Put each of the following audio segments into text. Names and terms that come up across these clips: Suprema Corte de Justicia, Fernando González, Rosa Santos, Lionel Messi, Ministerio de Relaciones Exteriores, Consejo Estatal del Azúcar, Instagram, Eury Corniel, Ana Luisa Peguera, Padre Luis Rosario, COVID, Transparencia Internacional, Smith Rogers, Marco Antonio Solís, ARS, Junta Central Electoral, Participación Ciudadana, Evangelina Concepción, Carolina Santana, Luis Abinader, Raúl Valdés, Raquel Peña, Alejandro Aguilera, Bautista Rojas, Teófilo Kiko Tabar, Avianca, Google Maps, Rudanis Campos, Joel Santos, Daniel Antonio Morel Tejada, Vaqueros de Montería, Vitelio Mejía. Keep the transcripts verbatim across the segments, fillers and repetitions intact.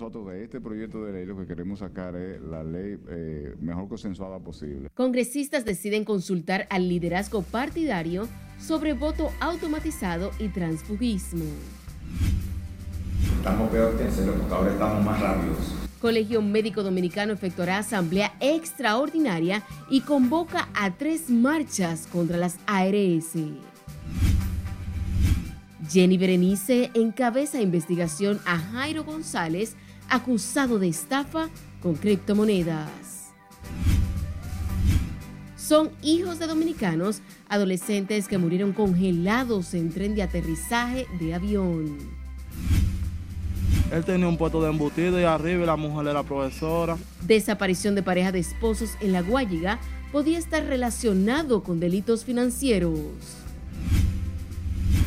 nosotros de este proyecto de ley lo que queremos sacar es la ley eh, mejor consensuada posible. Congresistas deciden consultar al liderazgo partidario sobre voto automatizado y transfugismo. Estamos peor que en serio, porque ahora estamos más rápidos. Colegio Médico Dominicano efectuará asamblea extraordinaria y convoca a tres marchas contra las A R S. Jenny Berenice encabeza investigación a Jairo González, acusado de estafa con criptomonedas. Son hijos de dominicanos, adolescentes que murieron congelados en tren de aterrizaje de avión. Él tenía un puesto de embutido y arriba la mujer era profesora. Desaparición de pareja de esposos en La Guayiga podía estar relacionado con delitos financieros.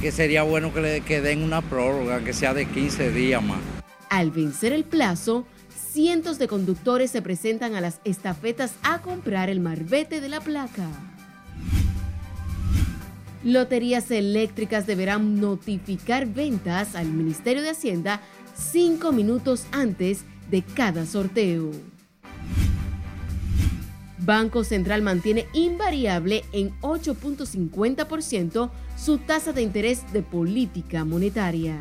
Que sería bueno que le que den una prórroga, que sea de quince días más. Al vencer el plazo, cientos de conductores se presentan a las estafetas a comprar el marbete de la placa. Loterías eléctricas deberán notificar ventas al Ministerio de Hacienda cinco minutos antes de cada sorteo. Banco Central mantiene invariable en ocho punto cincuenta por ciento su tasa de interés de política monetaria.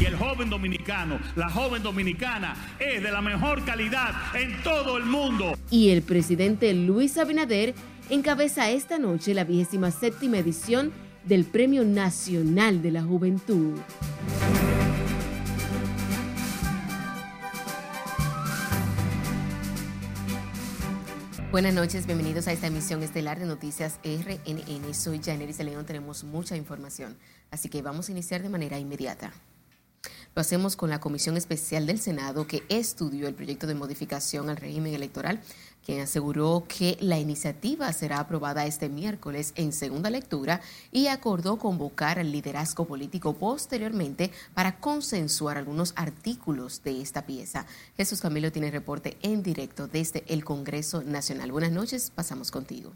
Y el joven dominicano, la joven dominicana, es de la mejor calidad en todo el mundo. Y el presidente Luis Abinader encabeza esta noche la vigésima séptima edición del Premio Nacional de la Juventud. Buenas noches, bienvenidos a esta emisión estelar de Noticias R N N. Soy Jenéiris Alejandro, tenemos mucha información, así que vamos a iniciar de manera inmediata. Lo hacemos con la Comisión Especial del Senado que estudió el proyecto de modificación al régimen electoral, quien aseguró que la iniciativa será aprobada este miércoles en segunda lectura y acordó convocar al liderazgo político posteriormente para consensuar algunos artículos de esta pieza. Jesús Camilo tiene reporte en directo desde el Congreso Nacional. Buenas noches, pasamos contigo.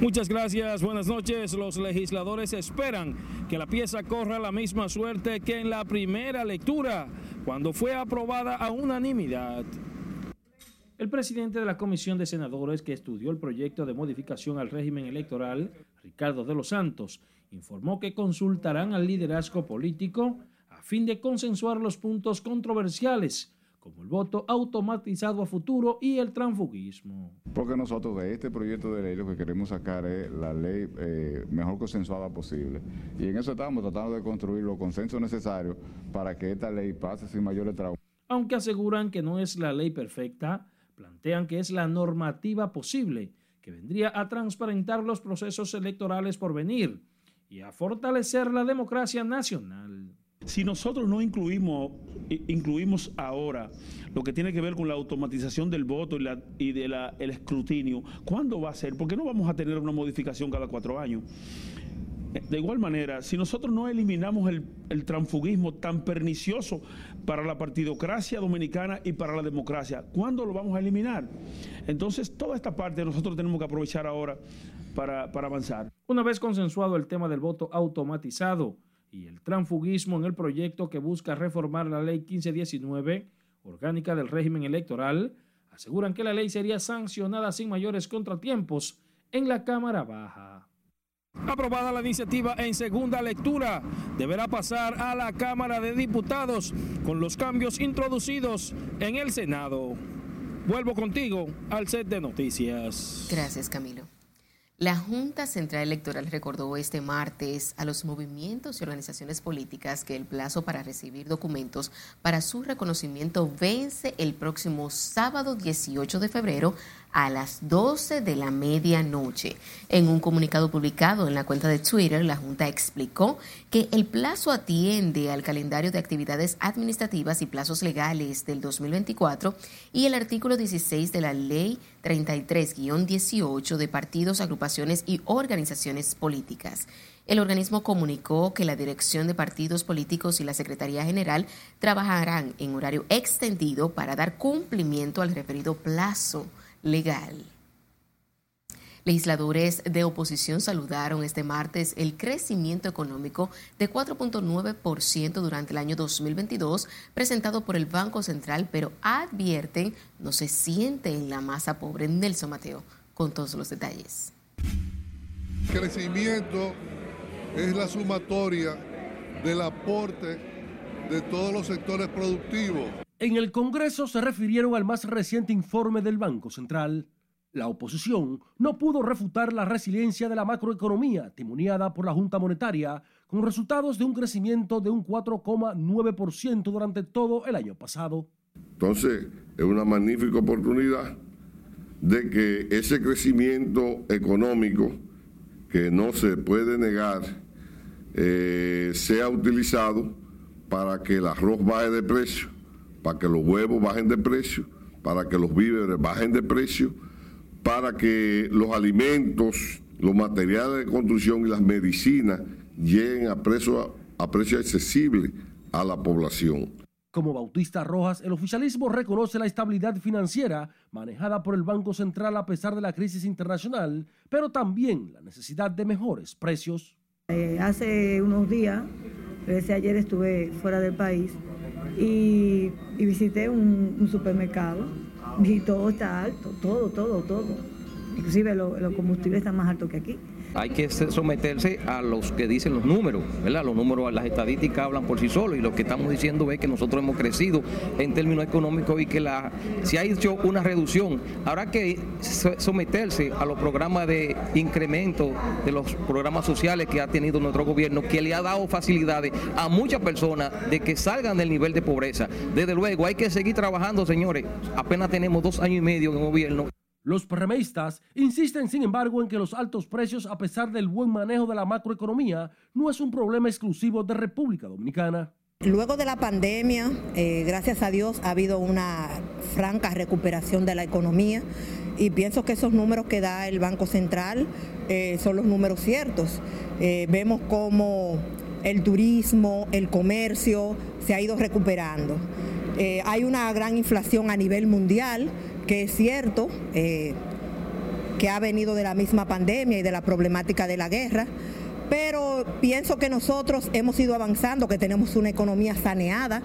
Muchas gracias, buenas noches. Los legisladores esperan que la pieza corra la misma suerte que en la primera lectura, cuando fue aprobada a unanimidad. El presidente de la Comisión de Senadores que estudió el proyecto de modificación al régimen electoral, Ricardo de los Santos, informó que consultarán al liderazgo político a fin de consensuar los puntos controversiales, como el voto automatizado a futuro y el transfugismo. Porque nosotros de este proyecto de ley lo que queremos sacar es la ley eh, mejor consensuada posible. Y en eso estamos tratando de construir los consensos necesarios para que esta ley pase sin mayores traumas. Aunque aseguran que no es la ley perfecta, plantean que es la normativa posible que vendría a transparentar los procesos electorales por venir y a fortalecer la democracia nacional. Si nosotros no incluimos, incluimos ahora lo que tiene que ver con la automatización del voto y, la, y de la, el escrutinio, ¿cuándo va a ser? Porque no vamos a tener una modificación cada cuatro años. De igual manera, si nosotros no eliminamos el, el transfugismo tan pernicioso para la partidocracia dominicana y para la democracia, ¿cuándo lo vamos a eliminar? Entonces, toda esta parte nosotros tenemos que aprovechar ahora para, para avanzar. Una vez consensuado el tema del voto automatizado y el transfugismo en el proyecto que busca reformar la ley quince diecinueve, orgánica del régimen electoral, aseguran que la ley sería sancionada sin mayores contratiempos en la Cámara Baja. Aprobada la iniciativa en segunda lectura, deberá pasar a la Cámara de Diputados con los cambios introducidos en el Senado. Vuelvo contigo al set de noticias. Gracias, Camilo. La Junta Central Electoral recordó este martes a los movimientos y organizaciones políticas que el plazo para recibir documentos para su reconocimiento vence el próximo sábado dieciocho de febrero a las doce de la medianoche. En un comunicado publicado en la cuenta de Twitter, la Junta explicó que el plazo atiende al calendario de actividades administrativas y plazos legales del dos mil veinticuatro y el artículo dieciséis de la Ley treinta y tres dieciocho de partidos, agrupaciones y organizaciones políticas. El organismo comunicó que la Dirección de Partidos Políticos y la Secretaría General trabajarán en horario extendido para dar cumplimiento al referido plazo legal. Legisladores de oposición saludaron este martes el crecimiento económico de cuatro punto nueve por ciento durante el año dos mil veintidós presentado por el Banco Central, pero advierten no se siente en la masa pobre. Nelson Mateo con todos los detalles. El crecimiento es la sumatoria del aporte de todos los sectores productivos. En el Congreso se refirieron al más reciente informe del Banco Central. La oposición no pudo refutar la resiliencia de la macroeconomía timoniada por la Junta Monetaria, con resultados de un crecimiento de un cuatro punto nueve por ciento durante todo el año pasado. Entonces, es una magnífica oportunidad de que ese crecimiento económico, que no se puede negar, eh, sea utilizado para que el arroz baje de precio, para que los huevos bajen de precio, para que los víveres bajen de precio, para que los alimentos, los materiales de construcción y las medicinas lleguen a precio, a precio accesible a la población. Como Bautista Rojas, el oficialismo reconoce la estabilidad financiera manejada por el Banco Central a pesar de la crisis internacional, pero también la necesidad de mejores precios. Eh, hace unos días, desde ayer estuve fuera del país y, y visité un, un supermercado. Y todo está alto, todo, todo, todo. Inclusive los lo combustibles están más altos que aquí. Hay que someterse a los que dicen los números, ¿verdad? Los números, las estadísticas hablan por sí solos y lo que estamos diciendo es que nosotros hemos crecido en términos económicos y que la, se ha hecho una reducción. Habrá que someterse a los programas de incremento de los programas sociales que ha tenido nuestro gobierno, que le ha dado facilidades a muchas personas de que salgan del nivel de pobreza. Desde luego, hay que seguir trabajando, señores. Apenas tenemos dos años y medio de gobierno. Los perremeístas insisten, sin embargo, en que los altos precios, a pesar del buen manejo de la macroeconomía, no es un problema exclusivo de República Dominicana. Luego de la pandemia, eh, gracias a Dios, ha habido una franca recuperación de la economía y pienso que esos números que da el Banco Central eh, son los números ciertos. Eh, vemos cómo el turismo, el comercio se ha ido recuperando. Eh, hay una gran inflación a nivel mundial, que es cierto, eh, que ha venido de la misma pandemia y de la problemática de la guerra, pero pienso que nosotros hemos ido avanzando, que tenemos una economía saneada.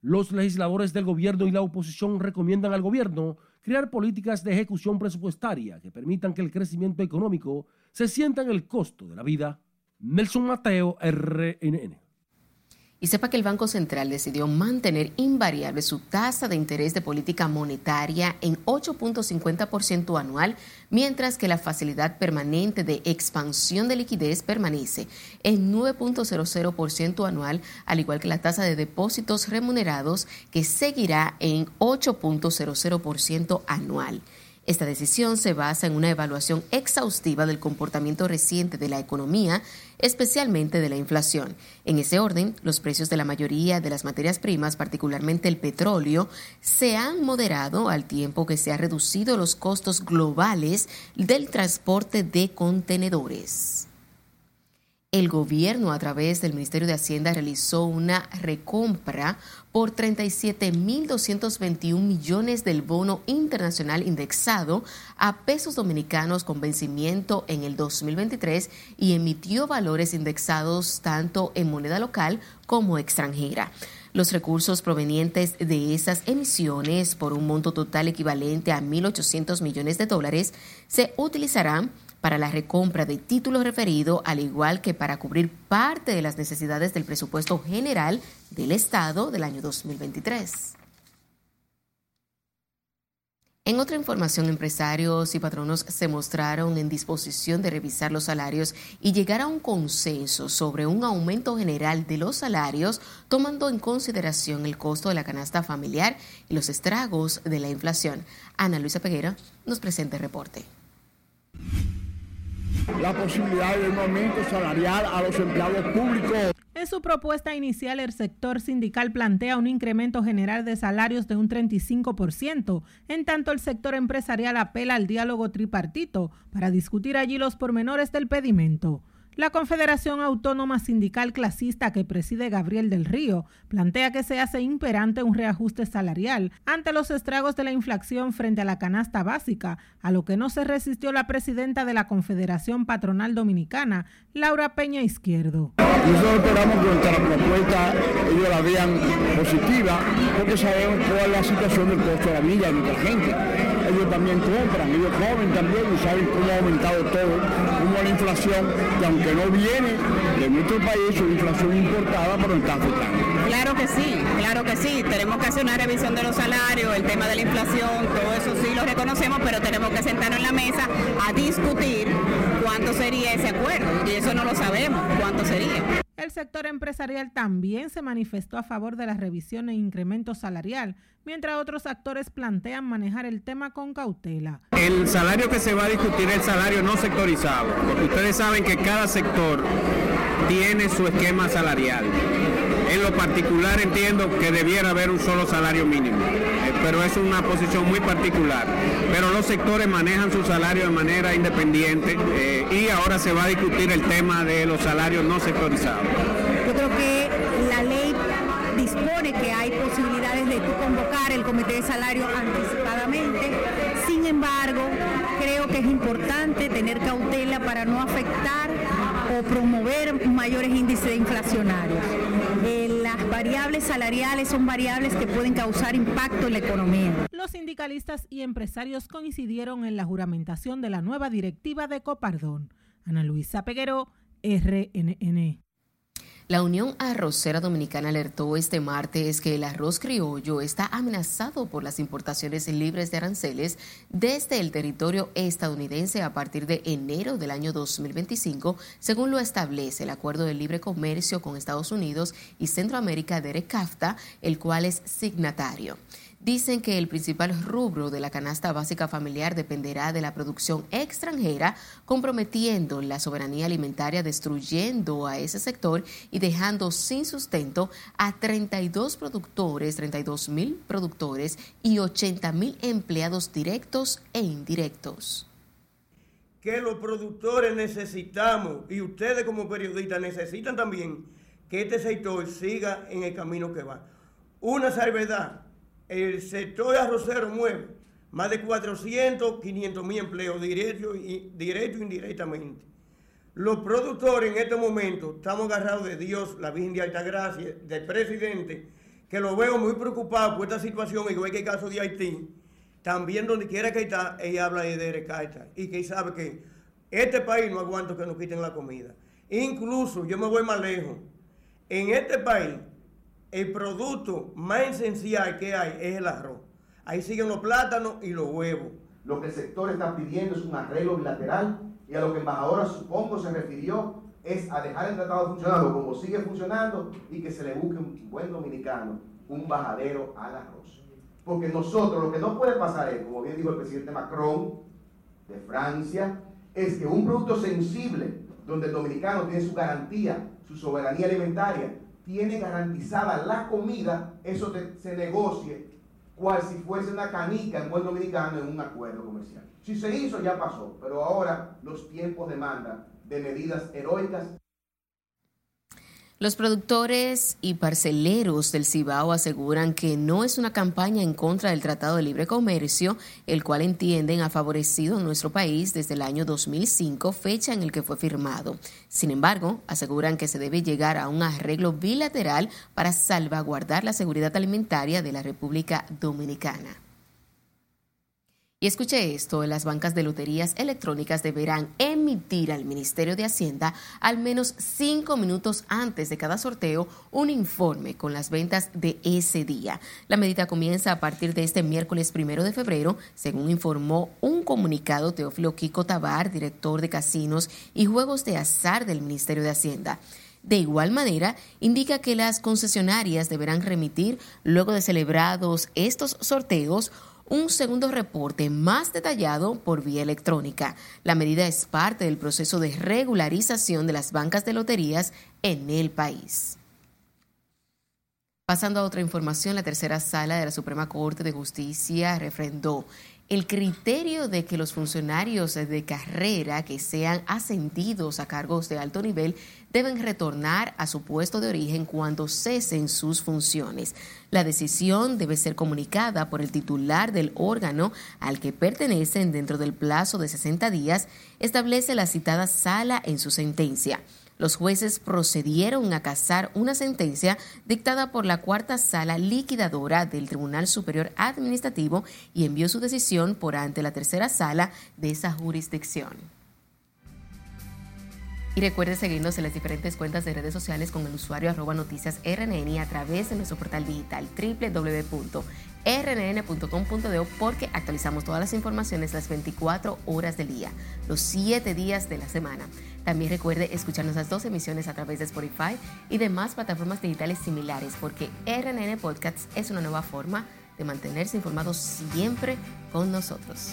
Los legisladores del gobierno y la oposición recomiendan al gobierno crear políticas de ejecución presupuestaria que permitan que el crecimiento económico se sienta en el costo de la vida. Nelson Mateo, R N N. Y sepa que el Banco Central decidió mantener invariable su tasa de interés de política monetaria en ocho punto cincuenta por ciento anual, mientras que la facilidad permanente de expansión de liquidez permanece en nueve punto cero cero por ciento anual, al igual que la tasa de depósitos remunerados, que seguirá en ocho punto cero cero por ciento anual. Esta decisión se basa en una evaluación exhaustiva del comportamiento reciente de la economía, especialmente de la inflación. En ese orden, los precios de la mayoría de las materias primas, particularmente el petróleo, se han moderado al tiempo que se han reducido los costos globales del transporte de contenedores. El gobierno, a través del Ministerio de Hacienda, realizó una recompra por treinta y siete mil doscientos veintiuno millones del bono internacional indexado a pesos dominicanos con vencimiento en el dos mil veintitrés y emitió valores indexados tanto en moneda local como extranjera. Los recursos provenientes de esas emisiones, por un monto total equivalente a mil ochocientos millones de dólares, se utilizarán para la recompra de títulos referidos, al igual que para cubrir parte de las necesidades del presupuesto general del Estado del año dos mil veintitrés. En otra información, empresarios y patronos se mostraron en disposición de revisar los salarios y llegar a un consenso sobre un aumento general de los salarios, tomando en consideración el costo de la canasta familiar y los estragos de la inflación. Ana Luisa Peguera nos presenta el reporte. La posibilidad de un aumento salarial a los empleados públicos. En su propuesta inicial, el sector sindical plantea un incremento general de salarios de un treinta y cinco por ciento, en tanto el sector empresarial apela al diálogo tripartito para discutir allí los pormenores del pedimento. La Confederación Autónoma Sindical Clasista que preside Gabriel del Río plantea que se hace imperante un reajuste salarial ante los estragos de la inflación frente a la canasta básica, a lo que no se resistió la presidenta de la Confederación Patronal Dominicana, Laura Peña Izquierdo. Nosotros esperamos que nuestra propuesta ellos la vean positiva, porque sabemos cuál es la situación del costo de la vida de nuestra gente. Ellos también compran, ellos comen también y saben cómo ha aumentado todo, cómo la inflación, que aunque no viene de nuestro país, es una inflación importada, pero está afectando. Claro que sí, claro que sí, tenemos que hacer una revisión de los salarios, el tema de la inflación, todo eso sí lo reconocemos, pero tenemos que sentarnos en la mesa a discutir cuánto sería ese acuerdo, y eso no lo sabemos, cuánto sería. El sector empresarial también se manifestó a favor de la revisión e incremento salarial, mientras otros actores plantean manejar el tema con cautela. El salario que se va a discutir es el salario no sectorizado, porque ustedes saben que cada sector tiene su esquema salarial. En lo particular entiendo que debiera haber un solo salario mínimo, pero es una posición muy particular. Pero los sectores manejan su salario de manera independiente eh, y ahora se va a discutir el tema de los salarios no sectorizados. Yo creo que la ley dispone que hay posibilidades de tú convocar el comité de salario anticipadamente. Sin embargo, creo que es importante tener cautela para no afectar o promover mayores índices inflacionarios. Eh, las variables salariales son variables que pueden causar impacto en la economía. Los sindicalistas y empresarios coincidieron en la juramentación de la nueva directiva de Copardón. Ana Luisa Peguero, R N N. La Unión Arrocera Dominicana alertó este martes que el arroz criollo está amenazado por las importaciones libres de aranceles desde el territorio estadounidense a partir de enero del año dos mil veinticinco, según lo establece el Acuerdo de Libre Comercio con Estados Unidos y Centroamérica D R-CAFTA, el cual es signatario. Dicen que el principal rubro de la canasta básica familiar dependerá de la producción extranjera, comprometiendo la soberanía alimentaria, destruyendo a ese sector y dejando sin sustento a treinta y dos productores, treinta y dos mil productores y ochenta mil empleados directos e indirectos. Que los productores necesitamos, y ustedes como periodistas necesitan también, que este sector siga en el camino que va. Una salvedad. El sector arrocero mueve más de cuatrocientos, quinientos mil empleos directos e directo, indirectamente. Los productores en este momento estamos agarrados de Dios, la Virgen de Altagracia, del presidente, que lo veo muy preocupado por esta situación, igual que el caso de Haití. También donde quiera que está, ella habla de D R C A F T A y que sabe que este país no aguanta que nos quiten la comida. Incluso, yo me voy más lejos, en este país, el producto más esencial que hay es el arroz. Ahí siguen los plátanos y los huevos. Lo que el sector está pidiendo es un arreglo bilateral y a lo que embajadora supongo se refirió es a dejar el tratado funcionando como sigue funcionando y que se le busque un buen dominicano, un bajadero al arroz. Porque nosotros lo que no puede pasar es, como bien dijo el presidente Macron de Francia, es que un producto sensible donde el dominicano tiene su garantía, su soberanía alimentaria, tiene garantizada la comida, eso te, se negocie cual si fuese una canica en buen dominicano en un acuerdo comercial. Si se hizo, ya pasó, pero ahora los tiempos demandan de medidas heroicas. Los productores y parceleros del Cibao aseguran que no es una campaña en contra del Tratado de Libre Comercio, el cual entienden ha favorecido a nuestro país desde el año dos mil cinco, fecha en el que fue firmado. Sin embargo, aseguran que se debe llegar a un arreglo bilateral para salvaguardar la seguridad alimentaria de la República Dominicana. Y escuche esto, las bancas de loterías electrónicas deberán emitir al Ministerio de Hacienda al menos cinco minutos antes de cada sorteo un informe con las ventas de ese día. La medida comienza a partir de este miércoles primero de febrero, según informó un comunicado Teófilo Kiko Tabar, director de casinos y juegos de azar del Ministerio de Hacienda. De igual manera, indica que las concesionarias deberán remitir, luego de celebrados estos sorteos, un segundo reporte más detallado por vía electrónica. La medida es parte del proceso de regularización de las bancas de loterías en el país. Pasando a otra información, la tercera sala de la Suprema Corte de Justicia refrendó el criterio de que los funcionarios de carrera que sean ascendidos a cargos de alto nivel deben retornar a su puesto de origen cuando cesen sus funciones. La decisión debe ser comunicada por el titular del órgano al que pertenecen dentro del plazo de sesenta días, establece la citada sala en su sentencia. Los jueces procedieron a casar una sentencia dictada por la Cuarta Sala Liquidadora del Tribunal Superior Administrativo y envió su decisión por ante la Tercera Sala de esa jurisdicción. Y recuerde seguirnos en las diferentes cuentas de redes sociales con el usuario arroba noticias R N N y a través de nuestro portal digital doble u doble u doble u punto r n n punto com punto d o, porque actualizamos todas las informaciones las veinticuatro horas del día, los siete días de la semana. También recuerde escuchar nuestras dos emisiones a través de Spotify y demás plataformas digitales similares, porque R N N Podcasts es una nueva forma de mantenerse informado siempre con nosotros.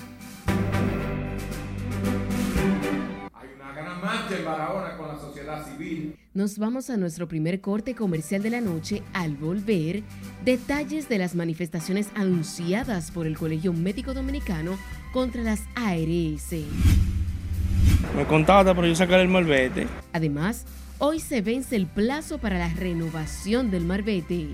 Hay una gran marcha en Barahona con la sociedad civil. Nos vamos a nuestro primer corte comercial de la noche. Al volver, detalles de las manifestaciones anunciadas por el Colegio Médico Dominicano contra las A R S. Me contacta para yo sacar el malvete. Además, hoy se vence el plazo para la renovación del malvete.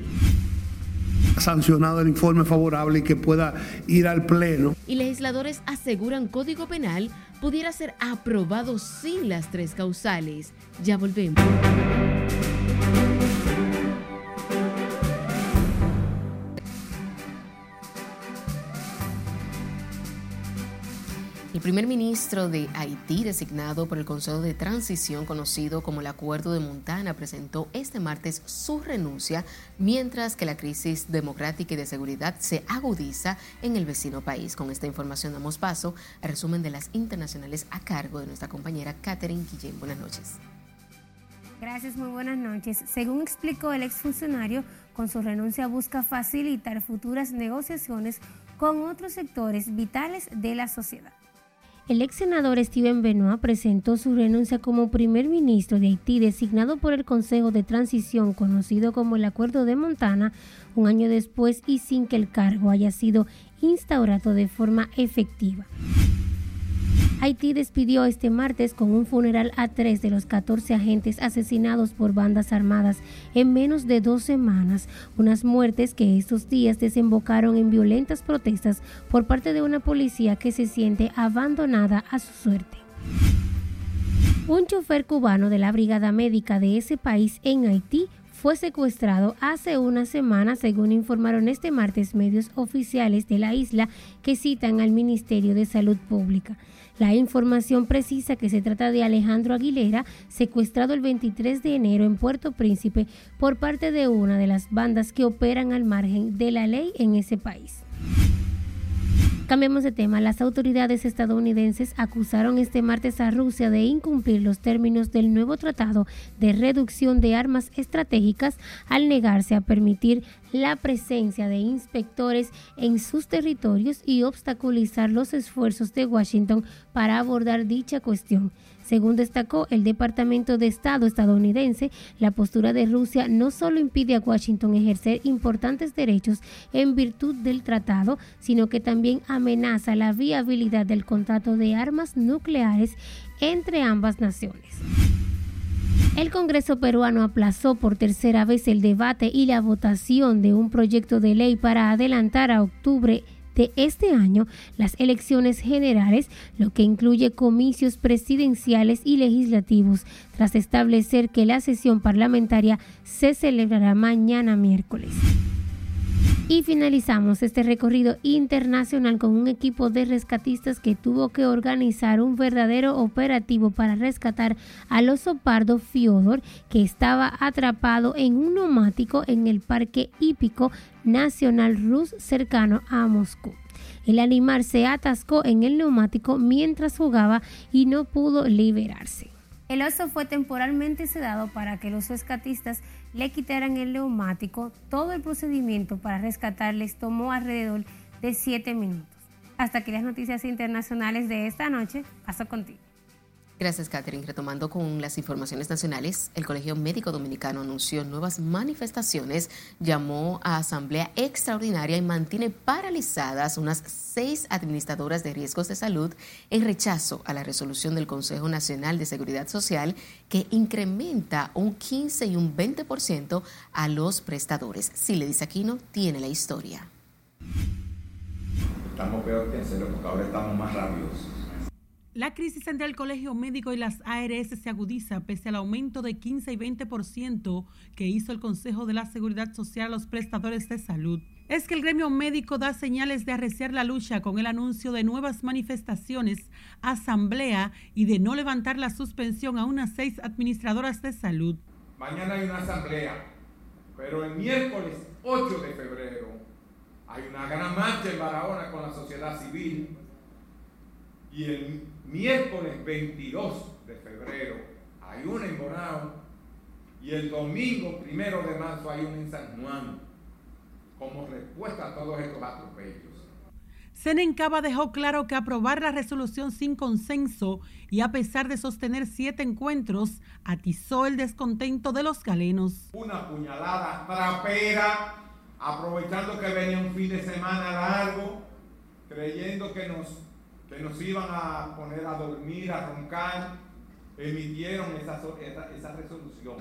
Sancionado el informe favorable y que pueda ir al pleno. Y legisladores aseguran Código Penal pudiera ser aprobado sin las tres causales. Ya volvemos. El primer ministro de Haití, designado por el Consejo de Transición, conocido como el Acuerdo de Montana, presentó este martes su renuncia, mientras que la crisis democrática y de seguridad se agudiza en el vecino país. Con esta información damos paso al resumen de las internacionales a cargo de nuestra compañera Catherine Guillén. Buenas noches. Gracias, muy buenas noches. Según explicó el exfuncionario, con su renuncia busca facilitar futuras negociaciones con otros sectores vitales de la sociedad. El ex senador Steven Benoit presentó su renuncia como primer ministro de Haití, designado por el Consejo de Transición, conocido como el Acuerdo de Montana, un año después y sin que el cargo haya sido instaurado de forma efectiva. Haití despidió este martes con un funeral a tres de los catorce agentes asesinados por bandas armadas en menos de dos semanas, unas muertes que estos días desembocaron en violentas protestas por parte de una policía que se siente abandonada a su suerte. Un chofer cubano de la brigada médica de ese país en Haití fue secuestrado hace una semana, según informaron este martes medios oficiales de la isla que citan al Ministerio de Salud Pública. La información precisa que se trata de Alejandro Aguilera, secuestrado el veintitrés de enero en Puerto Príncipe por parte de una de las bandas que operan al margen de la ley en ese país. Cambiamos de tema. Las autoridades estadounidenses acusaron este martes a Rusia de incumplir los términos del nuevo tratado de reducción de armas estratégicas al negarse a permitir la presencia de inspectores en sus territorios y obstaculizar los esfuerzos de Washington para abordar dicha cuestión. Según destacó el Departamento de Estado estadounidense, la postura de Rusia no solo impide a Washington ejercer importantes derechos en virtud del tratado, sino que también amenaza la viabilidad del contrato de armas nucleares entre ambas naciones. El Congreso peruano aplazó por tercera vez el debate y la votación de un proyecto de ley para adelantar a octubre de este año las elecciones generales, lo que incluye comicios presidenciales y legislativos, tras establecer que la sesión parlamentaria se celebrará mañana miércoles. Y finalizamos este recorrido internacional con un equipo de rescatistas que tuvo que organizar un verdadero operativo para rescatar al oso pardo Fyodor, que estaba atrapado en un neumático en el Parque Hípico Nacional Rus, cercano a Moscú. El animal se atascó en el neumático mientras jugaba y no pudo liberarse. El oso fue temporalmente sedado para que los rescatistas le quitaran el neumático. Todo el procedimiento para rescatarles tomó alrededor de siete minutos. Hasta aquí las noticias internacionales de esta noche. Paso contigo. Gracias, Catherine. Retomando con las informaciones nacionales, el Colegio Médico Dominicano anunció nuevas manifestaciones, llamó a asamblea extraordinaria y mantiene paralizadas unas seis administradoras de riesgos de salud en rechazo a la resolución del Consejo Nacional de Seguridad Social que incrementa un quince y un veinte por ciento a los prestadores. Sila Disla Aquino tiene la historia. Estamos peor que en serio porque ahora estamos más rápidos. La crisis entre el Colegio Médico y las A R S se agudiza pese al aumento de quince y veinte por ciento que hizo el Consejo de la Seguridad Social a los prestadores de salud. Es que el gremio médico da señales de arreciar la lucha con el anuncio de nuevas manifestaciones, asamblea y de no levantar la suspensión a unas seis administradoras de salud. Mañana hay una asamblea, pero el miércoles ocho de febrero hay una gran marcha en Barahona con la sociedad civil. Y el miércoles veintidós de febrero hay una en Bonao y el domingo primero de marzo hay una en San Juan, como respuesta a todos estos atropellos. Cenencaba dejó claro que aprobar la resolución sin consenso y a pesar de sostener siete encuentros, atizó el descontento de los galenos. Una puñalada trapera, aprovechando que venía un fin de semana largo, creyendo que nos... que nos iban a poner a dormir, a roncar, emitieron esa, esa, esa resolución.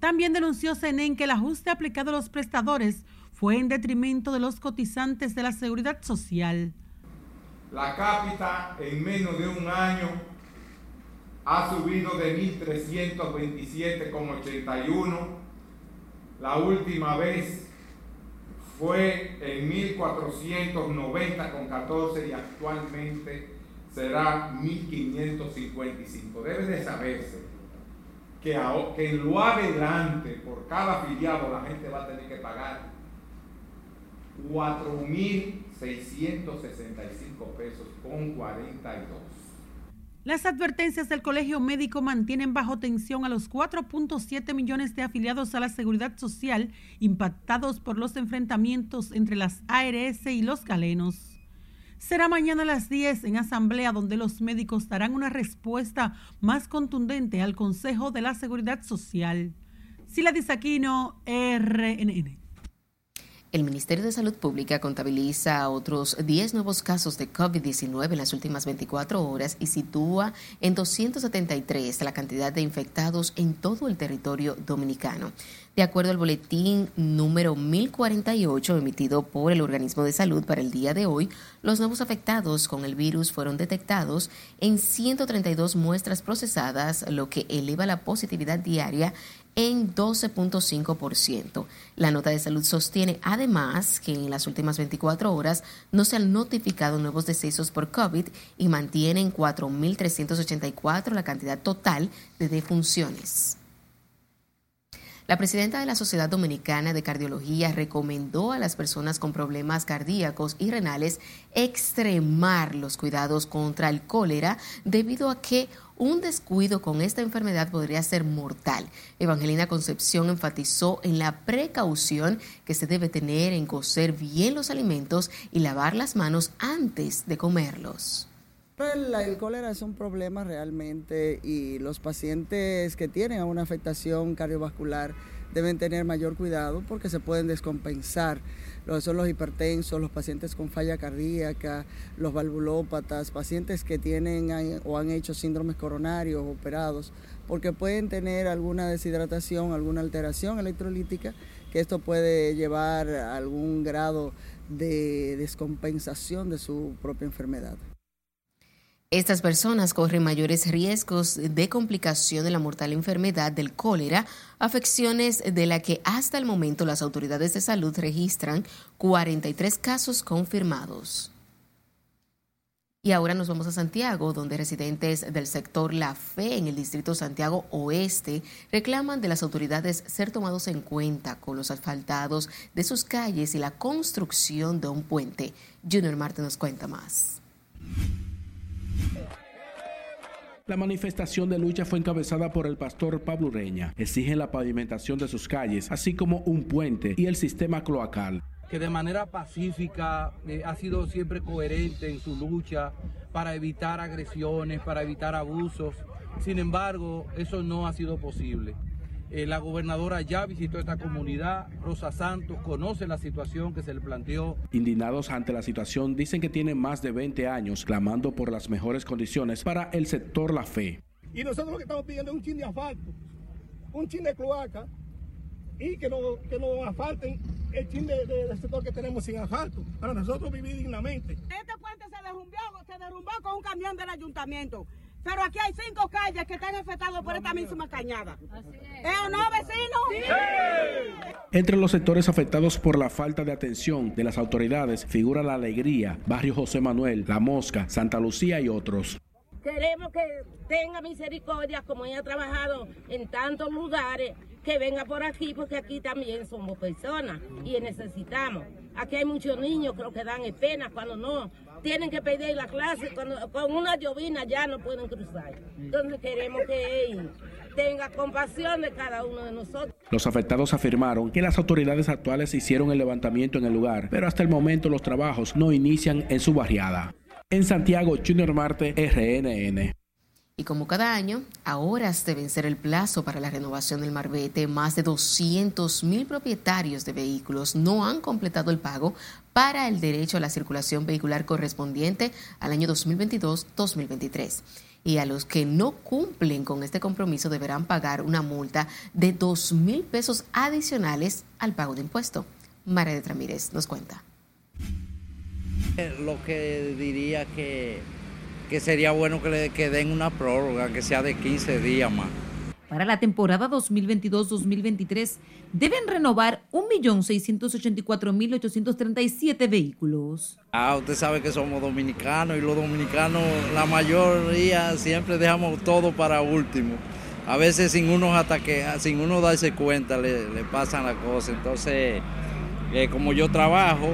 También denunció C N E N que el ajuste aplicado a los prestadores fue en detrimento de los cotizantes de la Seguridad Social. La cápita en menos de un año ha subido de mil trescientos veintisiete coma ochenta y uno. La última vez fue en mil cuatrocientos noventa con catorce y actualmente será mil quinientos cincuenta y cinco. Debe de saberse que, a, que en lo adelante por cada afiliado la gente va a tener que pagar cuatro mil seiscientos sesenta y cinco pesos con cuarenta y dos. Las advertencias del Colegio Médico mantienen bajo tensión a los cuatro punto siete millones de afiliados a la Seguridad Social impactados por los enfrentamientos entre las A R S y los galenos. Será mañana a las diez en asamblea donde los médicos darán una respuesta más contundente al Consejo de la Seguridad Social. Sila Disla Aquino, R N N. El Ministerio de Salud Pública contabiliza otros diez nuevos casos de COVID diecinueve en las últimas veinticuatro horas y sitúa en doscientos setenta y tres la cantidad de infectados en todo el territorio dominicano. De acuerdo al boletín número mil cuarenta y ocho emitido por el organismo de salud para el día de hoy, los nuevos afectados con el virus fueron detectados en ciento treinta y dos muestras procesadas, lo que eleva la positividad diaria en doce punto cinco por ciento. La nota de salud sostiene además que en las últimas veinticuatro horas no se han notificado nuevos decesos por COVID y mantiene en cuatro mil trescientos ochenta y cuatro la cantidad total de defunciones. La presidenta de la Sociedad Dominicana de Cardiología recomendó a las personas con problemas cardíacos y renales extremar los cuidados contra el cólera debido a que un descuido con esta enfermedad podría ser mortal. Evangelina Concepción enfatizó en la precaución que se debe tener en cocer bien los alimentos y lavar las manos antes de comerlos. El, el cólera es un problema realmente y los pacientes que tienen una afectación cardiovascular deben tener mayor cuidado porque se pueden descompensar. Son los hipertensos, los pacientes con falla cardíaca, los valvulópatas, pacientes que tienen o han hecho síndromes coronarios operados, porque pueden tener alguna deshidratación, alguna alteración electrolítica, que esto puede llevar a algún grado de descompensación de su propia enfermedad. Estas personas corren mayores riesgos de complicación de la mortal enfermedad del cólera, afecciones de la que hasta el momento las autoridades de salud registran cuarenta y tres casos confirmados. Y ahora nos vamos a Santiago, donde residentes del sector La Fe en el distrito Santiago Oeste reclaman de las autoridades ser tomados en cuenta con los asfaltados de sus calles y la construcción de un puente. Junior Marte nos cuenta más. La manifestación de lucha fue encabezada por el pastor Pablo Reña. Exigen la pavimentación de sus calles, así como un puente y el sistema cloacal. que de manera pacífica eh, ha sido siempre coherente en su lucha para evitar agresiones, para evitar abusos. Sin embargo, eso no ha sido posible. Eh, la gobernadora ya visitó esta comunidad, Rosa Santos conoce la situación que se le planteó. Indignados ante la situación, dicen que tienen más de veinte años clamando por las mejores condiciones para el sector La Fe. Y nosotros lo que estamos pidiendo es un chin de asfalto, un chin de cloaca y que nos que no asfalten el chin de, de, del sector que tenemos sin asfalto, para nosotros vivir dignamente. Este puente se derrumbó, se derrumbó con un camión del ayuntamiento. Pero aquí hay cinco calles que están afectadas por esta misma cañada. ¿Eh o no, vecinos? ¡Sí! Entre los sectores afectados por la falta de atención de las autoridades figura La Alegría, Barrio José Manuel, La Mosca, Santa Lucía y otros. Queremos que tenga misericordia, como ella ha trabajado en tantos lugares, que venga por aquí, porque aquí también somos personas y necesitamos. Aquí hay muchos niños que lo que dan es pena cuando no tienen que pedir la clase, cuando, con una llovina ya no pueden cruzar. Entonces queremos que él tenga compasión de cada uno de nosotros. Los afectados afirmaron que las autoridades actuales hicieron el levantamiento en el lugar, pero hasta el momento los trabajos no inician en su barriada. En Santiago, Junior Marte, R N N. Y como cada año, a horas de vencer el plazo para la renovación del marbete, más de doscientos mil propietarios de vehículos no han completado el pago para el derecho a la circulación vehicular correspondiente al año dos mil veintidós dos mil veintitrés. Y a los que no cumplen con este compromiso deberán pagar una multa de dos mil pesos adicionales al pago de impuesto. Mara Ramírez nos cuenta. Lo que diría que... que sería bueno que le que den una prórroga, que sea de quince días más. Para la temporada dos mil veintidós dos mil veintitrés deben renovar un millón seiscientos ochenta y cuatro mil ochocientos treinta y siete vehículos. Ah, usted sabe que somos dominicanos y los dominicanos, la mayoría, siempre dejamos todo para último. A veces sin uno, hasta que, sin uno darse cuenta le, le pasan las cosas. Entonces, eh, como yo trabajo...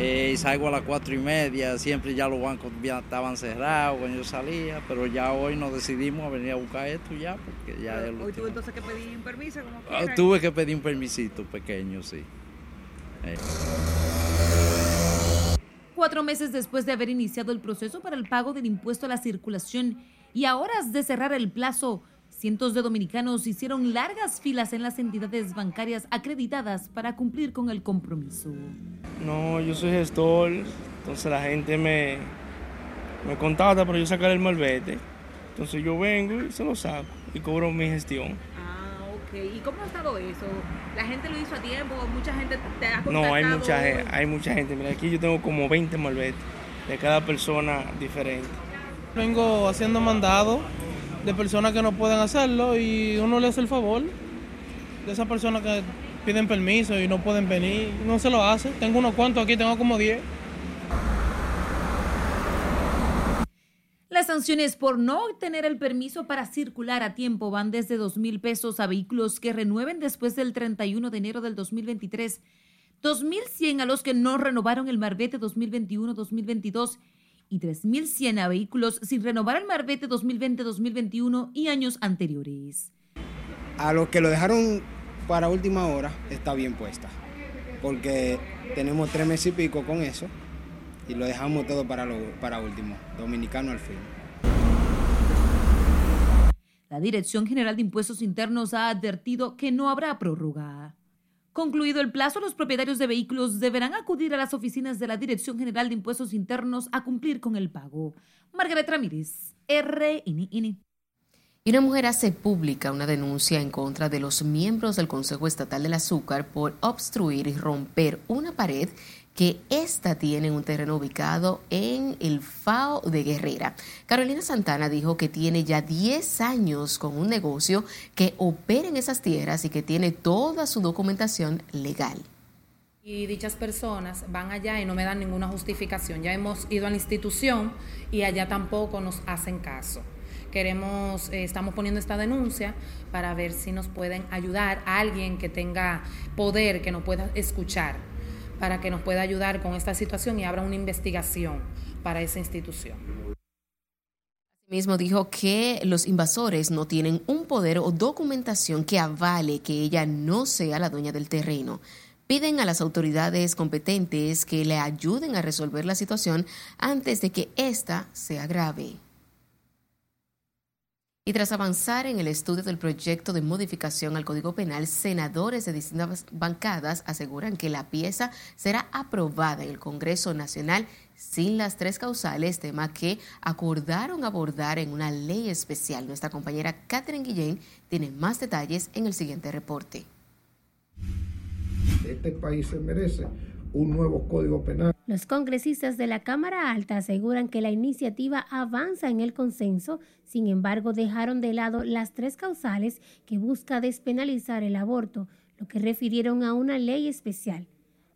Eh, salgo a las cuatro y media, siempre ya los bancos ya estaban cerrados cuando yo salía, pero ya hoy nos decidimos a venir a buscar esto ya, porque ya es lo último. ¿Tuve entonces que pedir un permiso? Como ah, tuve que pedir un permisito pequeño, sí. Eh. Cuatro meses después de haber iniciado el proceso para el pago del impuesto a la circulación y a horas de cerrar el plazo, cientos de dominicanos hicieron largas filas en las entidades bancarias acreditadas para cumplir con el compromiso. No, yo soy gestor, entonces la gente me, me contacta para yo sacar el malvete. Entonces yo vengo y se lo saco y cobro mi gestión. Ah, ok. ¿Y cómo ha estado eso? ¿La gente lo hizo a tiempo? ¿Mucha gente te ha contactado? No, hay mucha, hay mucha gente. Mira, aquí yo tengo como veinte malvetes de cada persona diferente. Vengo haciendo mandado de personas que no pueden hacerlo y uno le hace el favor de esas personas que piden permiso y no pueden venir, no se lo hace. Tengo unos cuantos aquí, tengo como diez. Las sanciones por no obtener el permiso para circular a tiempo van desde dos mil pesos a vehículos que renueven después del treinta y uno de enero del dos mil veintitrés, dos mil cien a los que no renovaron el marbete dos mil veintiuno dos mil veintidós y tres mil cien a vehículos sin renovar el marbete dos mil veinte dos mil veintiuno y años anteriores. A los que lo dejaron para última hora está bien puesta, porque tenemos tres meses y pico con eso y lo dejamos todo para, lo, para último, dominicano al fin. La Dirección General de Impuestos Internos ha advertido que no habrá prórroga. Concluido el plazo, los propietarios de vehículos deberán acudir a las oficinas de la Dirección General de Impuestos Internos a cumplir con el pago. Margaret Ramírez, R N N. Y una mujer hace pública una denuncia en contra de los miembros del Consejo Estatal del Azúcar por obstruir y romper una pared que ésta tiene en un terreno ubicado en el F A O de Guerrera. Carolina Santana dijo que tiene ya diez años con un negocio que opera en esas tierras y que tiene toda su documentación legal. Y dichas personas van allá y no me dan ninguna justificación. Ya hemos ido a la institución y allá tampoco nos hacen caso. Queremos, eh, estamos poniendo esta denuncia para ver si nos pueden ayudar a alguien que tenga poder, que nos pueda escuchar, para que nos pueda ayudar con esta situación y abra una investigación para esa institución. Asimismo dijo que los invasores no tienen un poder o documentación que avale que ella no sea la dueña del terreno, piden a las autoridades competentes que le ayuden a resolver la situación antes de que ésta se agrave. Y tras avanzar en el estudio del proyecto de modificación al Código Penal, senadores de distintas bancadas aseguran que la pieza será aprobada en el Congreso Nacional sin las tres causales, tema que acordaron abordar en una ley especial. Nuestra compañera Catherine Guillén tiene más detalles en el siguiente reporte. Este país se merece un nuevo Código Penal. Los congresistas de la Cámara Alta aseguran que la iniciativa avanza en el consenso, sin embargo dejaron de lado las tres causales que busca despenalizar el aborto, lo que refirieron a una ley especial.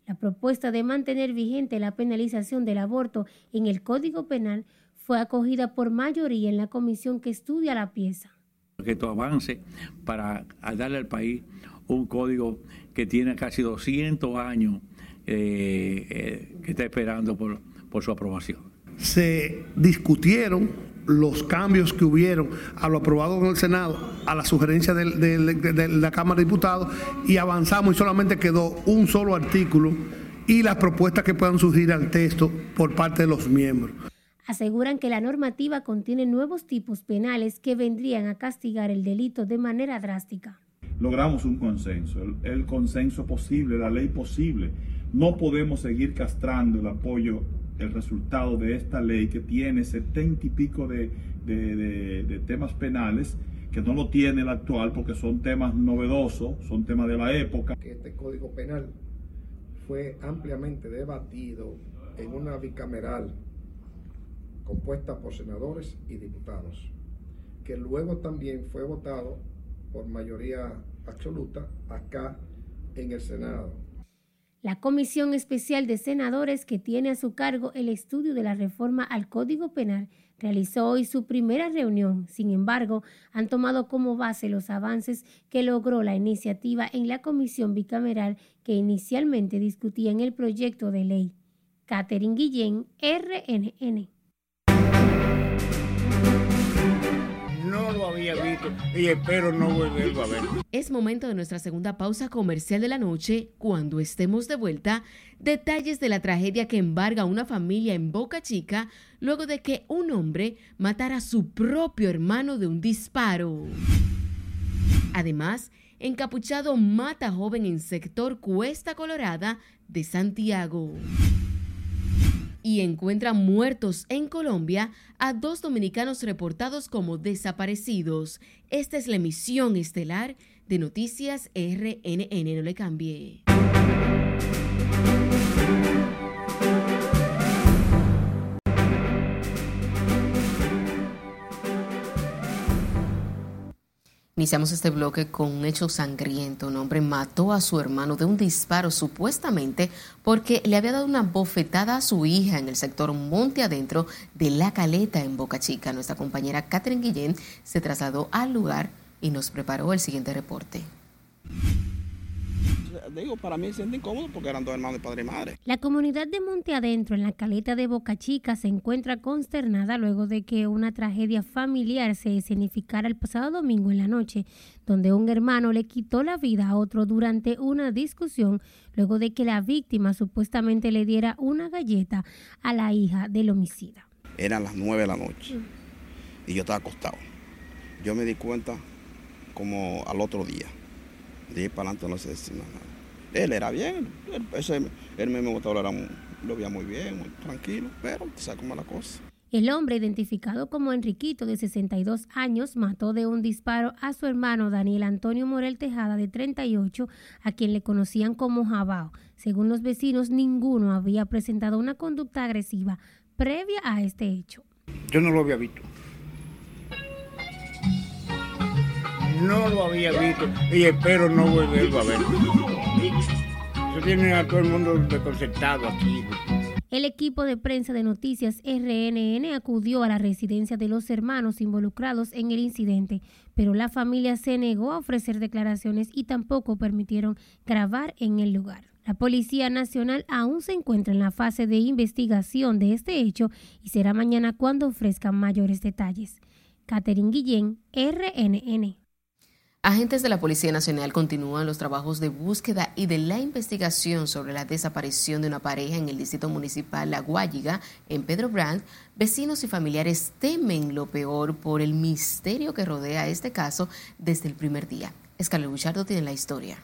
La propuesta de mantener vigente la penalización del aborto en el Código Penal fue acogida por mayoría en la comisión que estudia la pieza. Que esto avance para darle al país un código que tiene casi doscientos años Eh, eh, que está esperando por, por su aprobación. Se discutieron los cambios que hubieron a lo aprobado en el Senado, a la sugerencia del, del, de, de la Cámara de Diputados, y avanzamos y solamente quedó un solo artículo y las propuestas que puedan surgir al texto por parte de los miembros. Aseguran que la normativa contiene nuevos tipos penales que vendrían a castigar el delito de manera drástica. Logramos un consenso, el, el consenso posible, la ley posible. No podemos seguir castrando el apoyo, el resultado de esta ley que tiene setenta y pico de, de, de, de temas penales, que no lo tiene el actual porque son temas novedosos, son temas de la época. Este Código Penal fue ampliamente debatido en una bicameral compuesta por senadores y diputados, que luego también fue votado por mayoría absoluta acá en el Senado. La Comisión Especial de Senadores, que tiene a su cargo el estudio de la reforma al Código Penal, realizó hoy su primera reunión. Sin embargo, han tomado como base los avances que logró la iniciativa en la comisión bicameral que inicialmente discutía en el proyecto de ley. Catherine Guillén, R N N. No lo había visto y espero no volverlo a ver. Es momento de nuestra segunda pausa comercial de la noche. Cuando estemos de vuelta, detalles de la tragedia que embarga una familia en Boca Chica luego de que un hombre matara a su propio hermano de un disparo. Además, encapuchado mata a joven en sector Cuesta Colorada de Santiago. Y encuentran muertos en Colombia a dos dominicanos reportados como desaparecidos. Esta es la emisión estelar de Noticias R N N. No le cambie. Iniciamos este bloque con un hecho sangriento. Un hombre mató a su hermano de un disparo supuestamente porque le había dado una bofetada a su hija en el sector Monte Adentro de La Caleta en Boca Chica. Nuestra compañera Catherine Guillén se trasladó al lugar y nos preparó el siguiente reporte. Digo, para mí se siente incómodo porque eran dos hermanos de padre y madre. La comunidad de Monte Adentro, en la Caleta de Boca Chica, se encuentra consternada luego de que una tragedia familiar se escenificara el pasado domingo en la noche, donde un hermano le quitó la vida a otro durante una discusión, luego de que la víctima supuestamente le diera una galleta a la hija del homicida. Eran las nueve de la noche y yo estaba acostado. Yo me di cuenta como al otro día. De ahí para adelante no se decía nada. Él era bien, él, ese, él mismo lo, era muy, lo veía muy bien, muy tranquilo, pero se sacó mala cosa. El hombre, identificado como Enriquito, de sesenta y dos años, mató de un disparo a su hermano Daniel Antonio Morel Tejada, de treinta y ocho, a quien le conocían como Jabao. Según los vecinos, ninguno había presentado una conducta agresiva previa a este hecho. Yo no lo había visto. No lo había visto y espero no volverlo a ver. Eso tiene a todo el mundo desconcertado aquí. El equipo de prensa de Noticias R N N acudió a la residencia de los hermanos involucrados en el incidente, pero la familia se negó a ofrecer declaraciones y tampoco permitieron grabar en el lugar. La Policía Nacional aún se encuentra en la fase de investigación de este hecho y será mañana cuando ofrezcan mayores detalles. Catherine Guillén, R N N. Agentes de la Policía Nacional continúan los trabajos de búsqueda y de la investigación sobre la desaparición de una pareja en el distrito municipal La Guayiga, en Pedro Brandt. Vecinos y familiares temen lo peor por el misterio que rodea este caso desde el primer día. Escarlet Buchardo tiene la historia.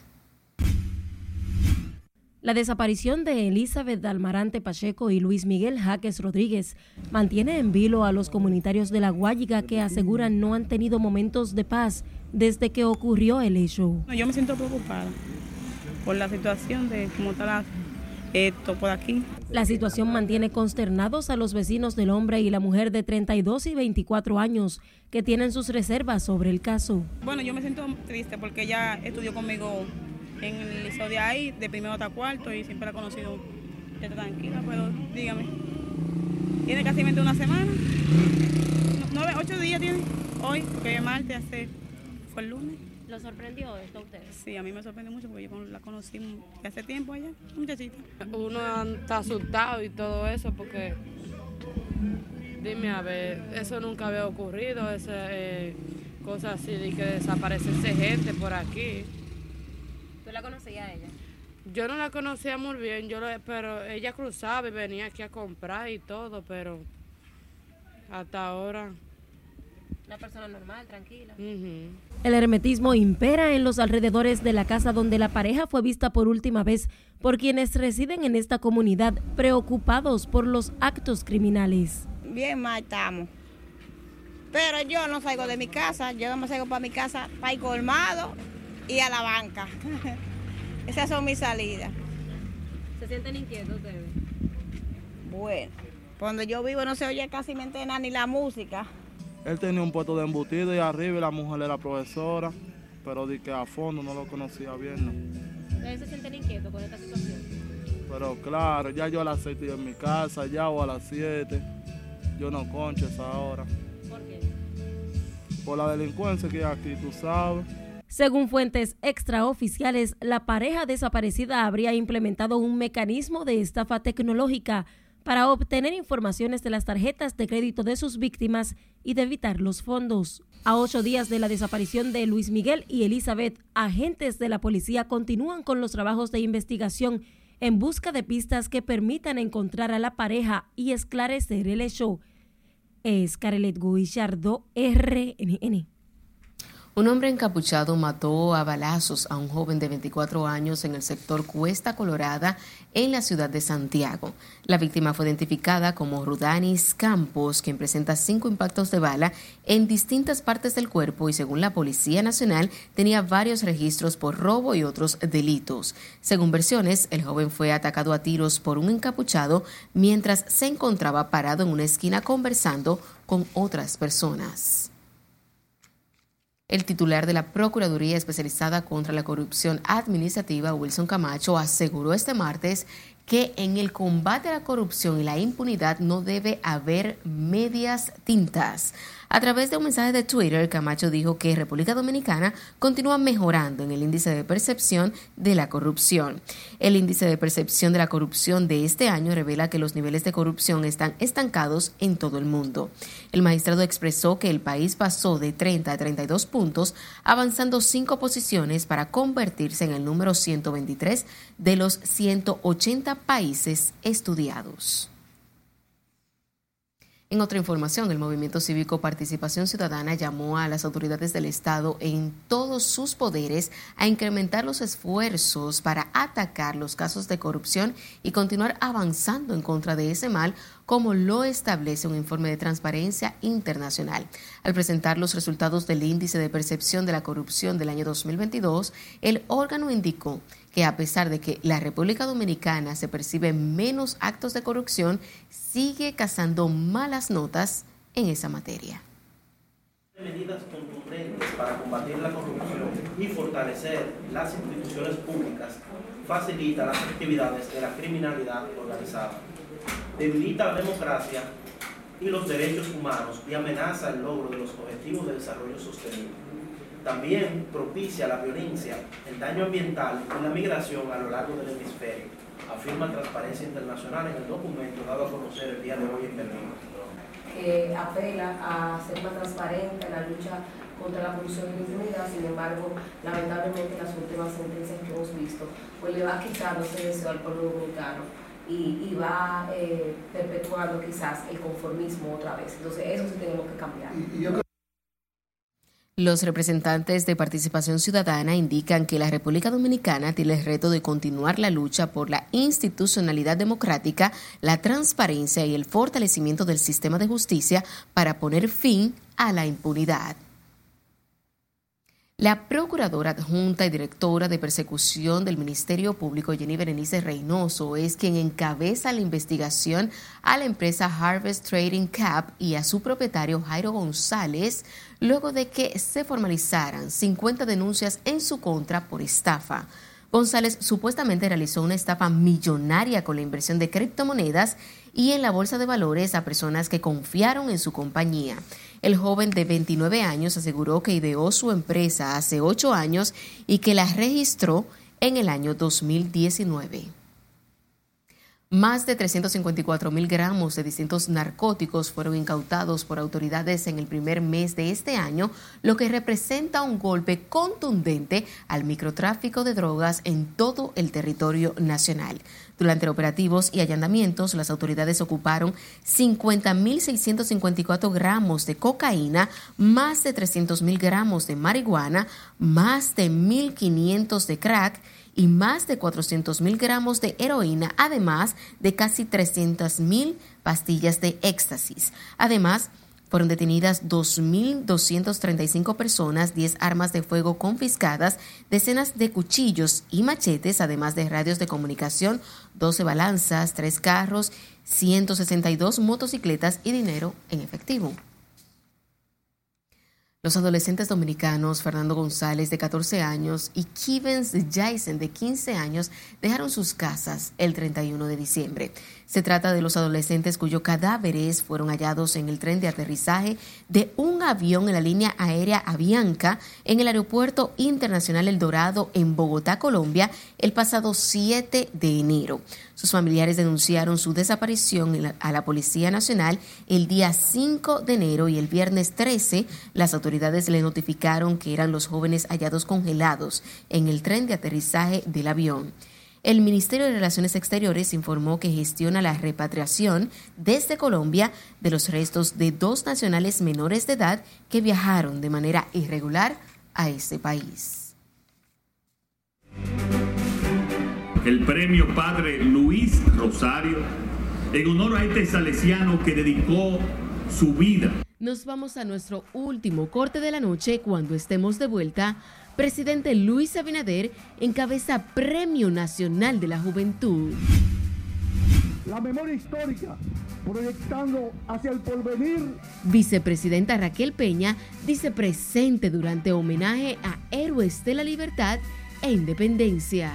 La desaparición de Elizabeth Almarante Pacheco y Luis Miguel Jaques Rodríguez mantiene en vilo a los comunitarios de La Guayiga, que aseguran no han tenido momentos de paz desde que ocurrió el hecho. Yo me siento preocupada por la situación de cómo está esto por aquí. La situación mantiene consternados a los vecinos del hombre y la mujer de treinta y dos y veinticuatro años, que tienen sus reservas sobre el caso. Bueno, yo me siento triste porque ella estudió conmigo en el liceo de ahí, de primero hasta cuarto, y siempre la he conocido tranquila, pero dígame, tiene casi una semana, nueve, ocho días tiene, hoy, porque es martes, hace, fue el lunes. ¿Lo sorprendió esto a usted? Sí, a mí me sorprendió mucho, porque yo la conocí hace tiempo allá, muchachita. Uno está asustado y todo eso, porque, dime a ver, eso nunca había ocurrido, esa eh, cosa así de que desaparecerse gente por aquí. ¿Tú la conocías a ella? Yo no la conocía muy bien, yo lo, pero ella cruzaba y venía aquí a comprar y todo, pero hasta ahora... Una persona normal, tranquila. Uh-huh. El hermetismo impera en los alrededores de la casa donde la pareja fue vista por última vez por quienes residen en esta comunidad, preocupados por los actos criminales. Bien mal estamos, pero yo no salgo de mi casa, yo no me salgo para mi casa, para ir colmado y a la banca. Esas son mis salidas. ¿Se sienten inquietos ustedes? Bueno, cuando yo vivo no se oye casi nada, ni la música. Él tenía un puesto de embutido y arriba, y la mujer era profesora, pero de que a fondo no lo conocía bien, ¿no? ¿Ustedes se sienten inquietos con esta situación? Pero claro, ya yo a las seis estoy en mi casa, ya o a las siete, yo no concho esa hora. ¿Por qué? Por la delincuencia que hay aquí, tú sabes. Según fuentes extraoficiales, la pareja desaparecida habría implementado un mecanismo de estafa tecnológica para obtener informaciones de las tarjetas de crédito de sus víctimas y de evitar los fondos. A ocho días de la desaparición de Luis Miguel y Elizabeth, agentes de la policía continúan con los trabajos de investigación en busca de pistas que permitan encontrar a la pareja y esclarecer el hecho. Escarlet Guillardo, R N N. Un hombre encapuchado mató a balazos a un joven de veinticuatro años en el sector Cuesta Colorada, en la ciudad de Santiago. La víctima fue identificada como Rudanis Campos, quien presenta cinco impactos de bala en distintas partes del cuerpo y, según la Policía Nacional, tenía varios registros por robo y otros delitos. Según versiones, el joven fue atacado a tiros por un encapuchado mientras se encontraba parado en una esquina conversando con otras personas. El titular de la Procuraduría Especializada contra la Corrupción Administrativa, Wilson Camacho, aseguró este martes que en el combate a la corrupción y la impunidad no debe haber medias tintas. A través de un mensaje de Twitter, Camacho dijo que República Dominicana continúa mejorando en el índice de percepción de la corrupción. El índice de percepción de la corrupción de este año revela que los niveles de corrupción están estancados en todo el mundo. El magistrado expresó que el país pasó de treinta a treinta y dos puntos, avanzando cinco posiciones para convertirse en el número ciento veintitrés de los ciento ochenta países estudiados. En otra información, el movimiento cívico Participación Ciudadana llamó a las autoridades del Estado en todos sus poderes a incrementar los esfuerzos para atacar los casos de corrupción y continuar avanzando en contra de ese mal, como lo establece un informe de Transparencia Internacional. Al presentar los resultados del Índice de Percepción de la Corrupción del año dos mil veintidós, el órgano indicó que, a pesar de que la República Dominicana se percibe menos actos de corrupción, sigue cazando malas notas en esa materia. Medidas contundentes para combatir la corrupción y fortalecer las instituciones públicas facilita las actividades de la criminalidad organizada, debilita la democracia y los derechos humanos y amenaza el logro de los objetivos de desarrollo sostenible. También propicia la violencia, el daño ambiental y la migración a lo largo del hemisferio, afirma Transparencia Internacional en el documento dado a conocer el día de hoy en Berlín. Que apela a ser más transparente en la lucha contra la polución de la impunidad. Sin embargo, lamentablemente las últimas sentencias que hemos visto, pues le va quitando ese deseo al pueblo dominicano y, y va eh, perpetuando quizás el conformismo otra vez. Entonces eso sí tenemos que cambiar. Y, y yo... Los representantes de Participación Ciudadana indican que la República Dominicana tiene el reto de continuar la lucha por la institucionalidad democrática, la transparencia y el fortalecimiento del sistema de justicia para poner fin a la impunidad. La procuradora adjunta y directora de persecución del Ministerio Público, Jenny Berenice Reynoso, es quien encabeza la investigación a la empresa Harvest Trading Cap y a su propietario Jairo González, luego de que se formalizaran cincuenta denuncias en su contra por estafa. González supuestamente realizó una estafa millonaria con la inversión de criptomonedas y en la bolsa de valores a personas que confiaron en su compañía. El joven de veintinueve años aseguró que ideó su empresa hace ocho años y que la registró en el año dos mil diecinueve. Más de trescientos cincuenta y cuatro mil gramos de distintos narcóticos fueron incautados por autoridades en el primer mes de este año, lo que representa un golpe contundente al microtráfico de drogas en todo el territorio nacional. Durante operativos y allanamientos, las autoridades ocuparon cincuenta mil seiscientos cincuenta y cuatro gramos de cocaína, más de trescientos mil gramos de marihuana, más de mil quinientos de crack y más de cuatrocientos mil gramos de heroína, además de casi trescientas mil pastillas de éxtasis. Además, fueron detenidas dos mil doscientas treinta y cinco personas, diez armas de fuego confiscadas, decenas de cuchillos y machetes, además de radios de comunicación, doce balanzas, tres carros, ciento sesenta y dos motocicletas y dinero en efectivo. Los adolescentes dominicanos Fernando González, de catorce años, y Kivens Jaisen, de quince años, dejaron sus casas el treinta y uno de diciembre. Se trata de los adolescentes cuyos cadáveres fueron hallados en el tren de aterrizaje de un avión en la línea aérea Avianca en el Aeropuerto Internacional El Dorado en Bogotá, Colombia, el pasado siete de enero. Sus familiares denunciaron su desaparición a la Policía Nacional el día cinco de enero y el viernes trece las autoridades le notificaron que eran los jóvenes hallados congelados en el tren de aterrizaje del avión. El Ministerio de Relaciones Exteriores informó que gestiona la repatriación desde Colombia de los restos de dos nacionales menores de edad que viajaron de manera irregular a ese país. El premio Padre Luis Rosario, en honor a este salesiano que dedicó su vida. Nos vamos a nuestro último corte de la noche. Cuando estemos de vuelta, presidente Luis Abinader encabeza Premio Nacional de la Juventud. La memoria histórica, proyectando hacia el porvenir. Vicepresidenta Raquel Peña dice presente durante homenaje a héroes de la libertad e independencia.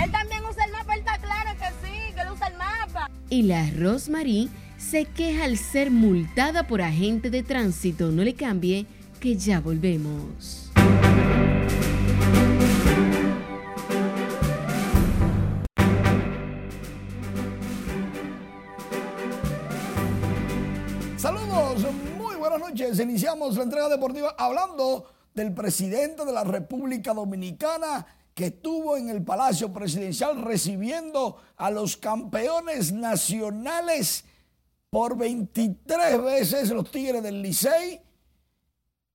Él también usa el mapa, él está claro que sí, que él usa el mapa. Y la Rosmarie se queja al ser multada por agente de tránsito. No le cambie, que ya volvemos. Saludos, muy buenas noches. Iniciamos la entrega deportiva hablando del presidente de la República Dominicana, que estuvo en el Palacio Presidencial recibiendo a los campeones nacionales por veintitrés veces, los Tigres del Licey.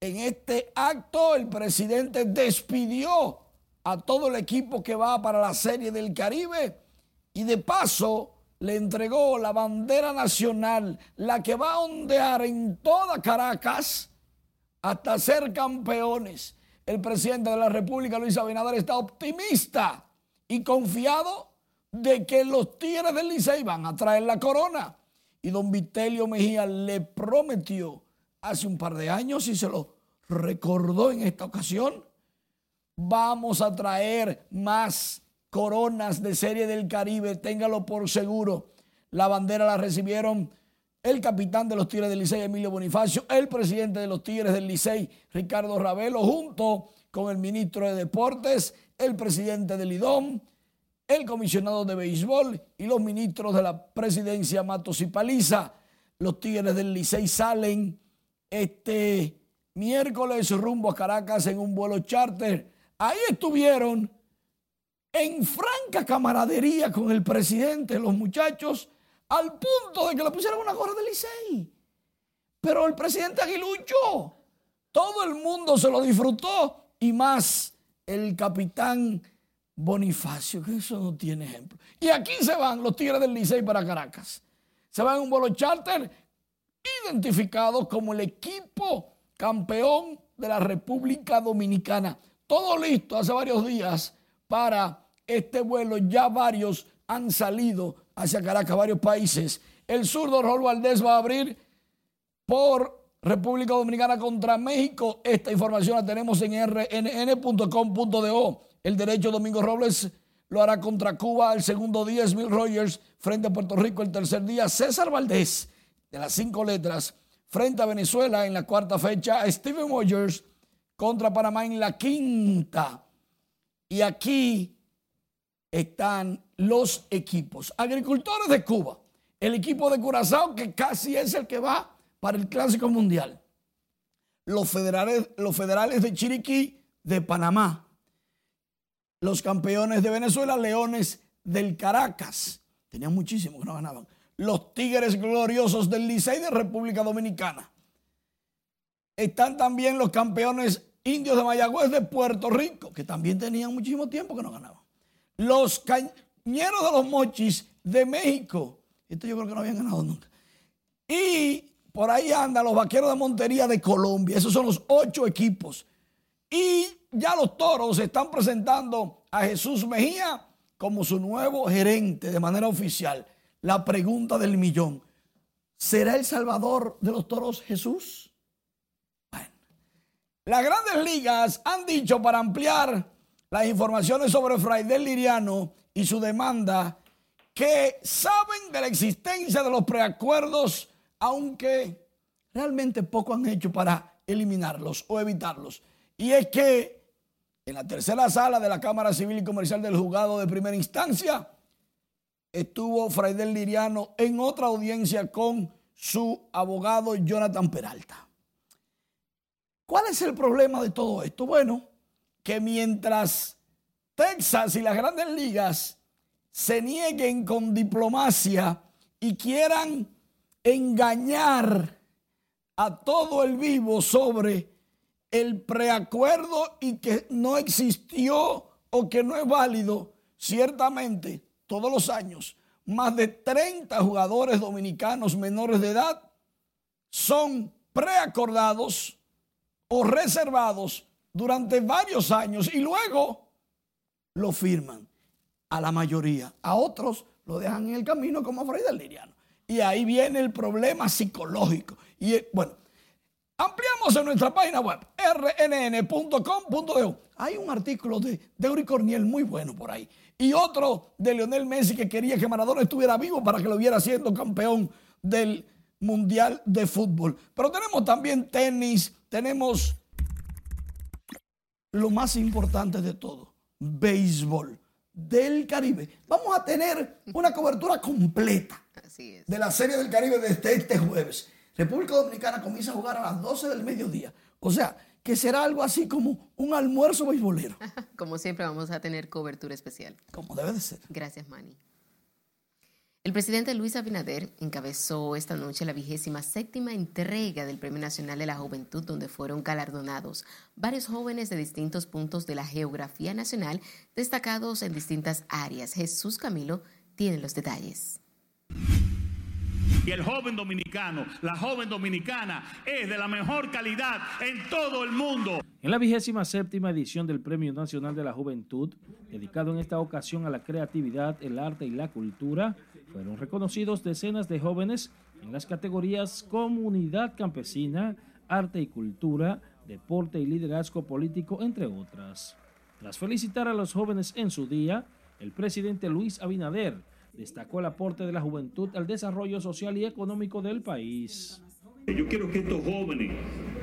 En este acto, el presidente despidió a todo el equipo que va para la Serie del Caribe y de paso le entregó la bandera nacional, la que va a ondear en toda Caracas hasta ser campeones. El presidente de la República, Luis Abinader, está optimista y confiado de que los Tigres del Licey van a traer la corona. Y don Vitelio Mejía le prometió hace un par de años, y se lo recordó en esta ocasión, vamos a traer más coronas de Serie del Caribe, téngalo por seguro. La bandera la recibieron el capitán de los Tigres del Licey, Emilio Bonifacio, el presidente de los Tigres del Licey, Ricardo Ravelo, junto con el ministro de Deportes, el presidente del IDOM, el comisionado de béisbol y los ministros de la presidencia Matos y Paliza. Los Tigres del Licey salen este miércoles rumbo a Caracas en un vuelo charter. Ahí estuvieron en franca camaradería con el presidente, los muchachos, al punto de que le pusieron una gorra del Licey. Pero el presidente aguilucho, todo el mundo se lo disfrutó, y más el capitán Bonifacio, que eso no tiene ejemplo. Y aquí se van los Tigres del Licey para Caracas. Se van en un vuelo charter identificado como el equipo campeón de la República Dominicana. Todo listo hace varios días para este vuelo. Ya varios han salido hacia Caracas, varios países. El zurdo Raúl Valdés va a abrir por República Dominicana contra México. Esta información la tenemos en r n n punto com punto d o. El derecho Domingo Robles lo hará contra Cuba el segundo día. Smith Rogers frente a Puerto Rico el tercer día. César Valdés de las cinco letras frente a Venezuela en la cuarta fecha. Steven Rogers contra Panamá en la quinta. Y aquí están los equipos. Agricultores de Cuba, el equipo de Curazao, que casi es el que va para el Clásico Mundial. Los federales, los federales de Chiriquí, de Panamá. Los campeones de Venezuela, Leones del Caracas. Tenían muchísimos que no ganaban. Los Tigres Gloriosos del Licey de República Dominicana. Están también los campeones indios de Mayagüez de Puerto Rico, que también tenían muchísimo tiempo que no ganaban. Los Cañeros de los Mochis de México. Esto yo creo que no habían ganado nunca. Y por ahí andan los Vaqueros de Montería de Colombia. Esos son los ocho equipos. Y ya los Toros están presentando a Jesús Mejía como su nuevo gerente de manera oficial. La pregunta del millón: ¿será el salvador de los Toros Jesús? Bueno, las Grandes Ligas han dicho, para ampliar las informaciones sobre Fraidel Liriano y su demanda, que saben de la existencia de los preacuerdos, aunque realmente poco han hecho para eliminarlos o evitarlos. Y es que en la tercera sala de la Cámara Civil y Comercial del Juzgado de Primera Instancia estuvo Fraidel Liriano en otra audiencia con su abogado Jonathan Peralta. ¿Cuál es el problema de todo esto? Bueno, que mientras Texas y las Grandes Ligas se nieguen con diplomacia y quieran engañar a todo el vivo sobre el preacuerdo y que no existió o que no es válido, ciertamente todos los años más de treinta jugadores dominicanos menores de edad son preacordados o reservados durante varios años y luego lo firman, a la mayoría. A otros lo dejan en el camino, como a Fraidel Liriano. Y ahí viene el problema psicológico. Y bueno, ampliamos en nuestra página web, r n n punto com punto d o. Hay un artículo de Eury Corniel muy bueno por ahí. Y otro de Lionel Messi, que quería que Maradona estuviera vivo para que lo viera siendo campeón del Mundial de Fútbol. Pero tenemos también tenis, tenemos lo más importante de todo, béisbol del Caribe. Vamos a tener una cobertura completa Así es. de la Serie del Caribe desde este jueves. República Dominicana comienza a jugar a las doce del mediodía. O sea, que será algo así como un almuerzo beisbolero. Como siempre, vamos a tener cobertura especial. Como debe de ser. Gracias, Manny. El presidente Luis Abinader encabezó esta noche la vigésima séptima entrega del Premio Nacional de la Juventud, donde fueron galardonados varios jóvenes de distintos puntos de la geografía nacional, destacados en distintas áreas. Jesús Camilo tiene los detalles. Y el joven dominicano, la joven dominicana, es de la mejor calidad en todo el mundo. En la vigésima séptima edición del Premio Nacional de la Juventud, dedicado en esta ocasión a la creatividad, el arte y la cultura, fueron reconocidos decenas de jóvenes en las categorías Comunidad Campesina, Arte y Cultura, Deporte y Liderazgo Político, entre otras. Tras felicitar a los jóvenes en su día, el presidente Luis Abinader destacó el aporte de la juventud al desarrollo social y económico del país. Yo quiero que estos jóvenes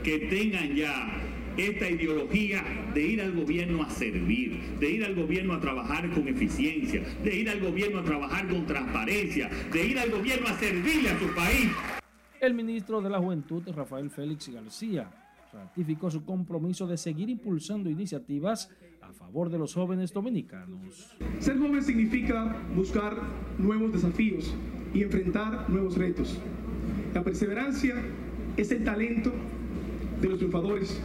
que tengan ya esta ideología de ir al gobierno a servir, de ir al gobierno a trabajar con eficiencia, de ir al gobierno a trabajar con transparencia, de ir al gobierno a servirle a su país. El ministro de la Juventud, Rafael Félix García, ratificó su compromiso de seguir impulsando iniciativas a favor de los jóvenes dominicanos. Ser joven significa buscar nuevos desafíos y enfrentar nuevos retos. La perseverancia es el talento de los triunfadores.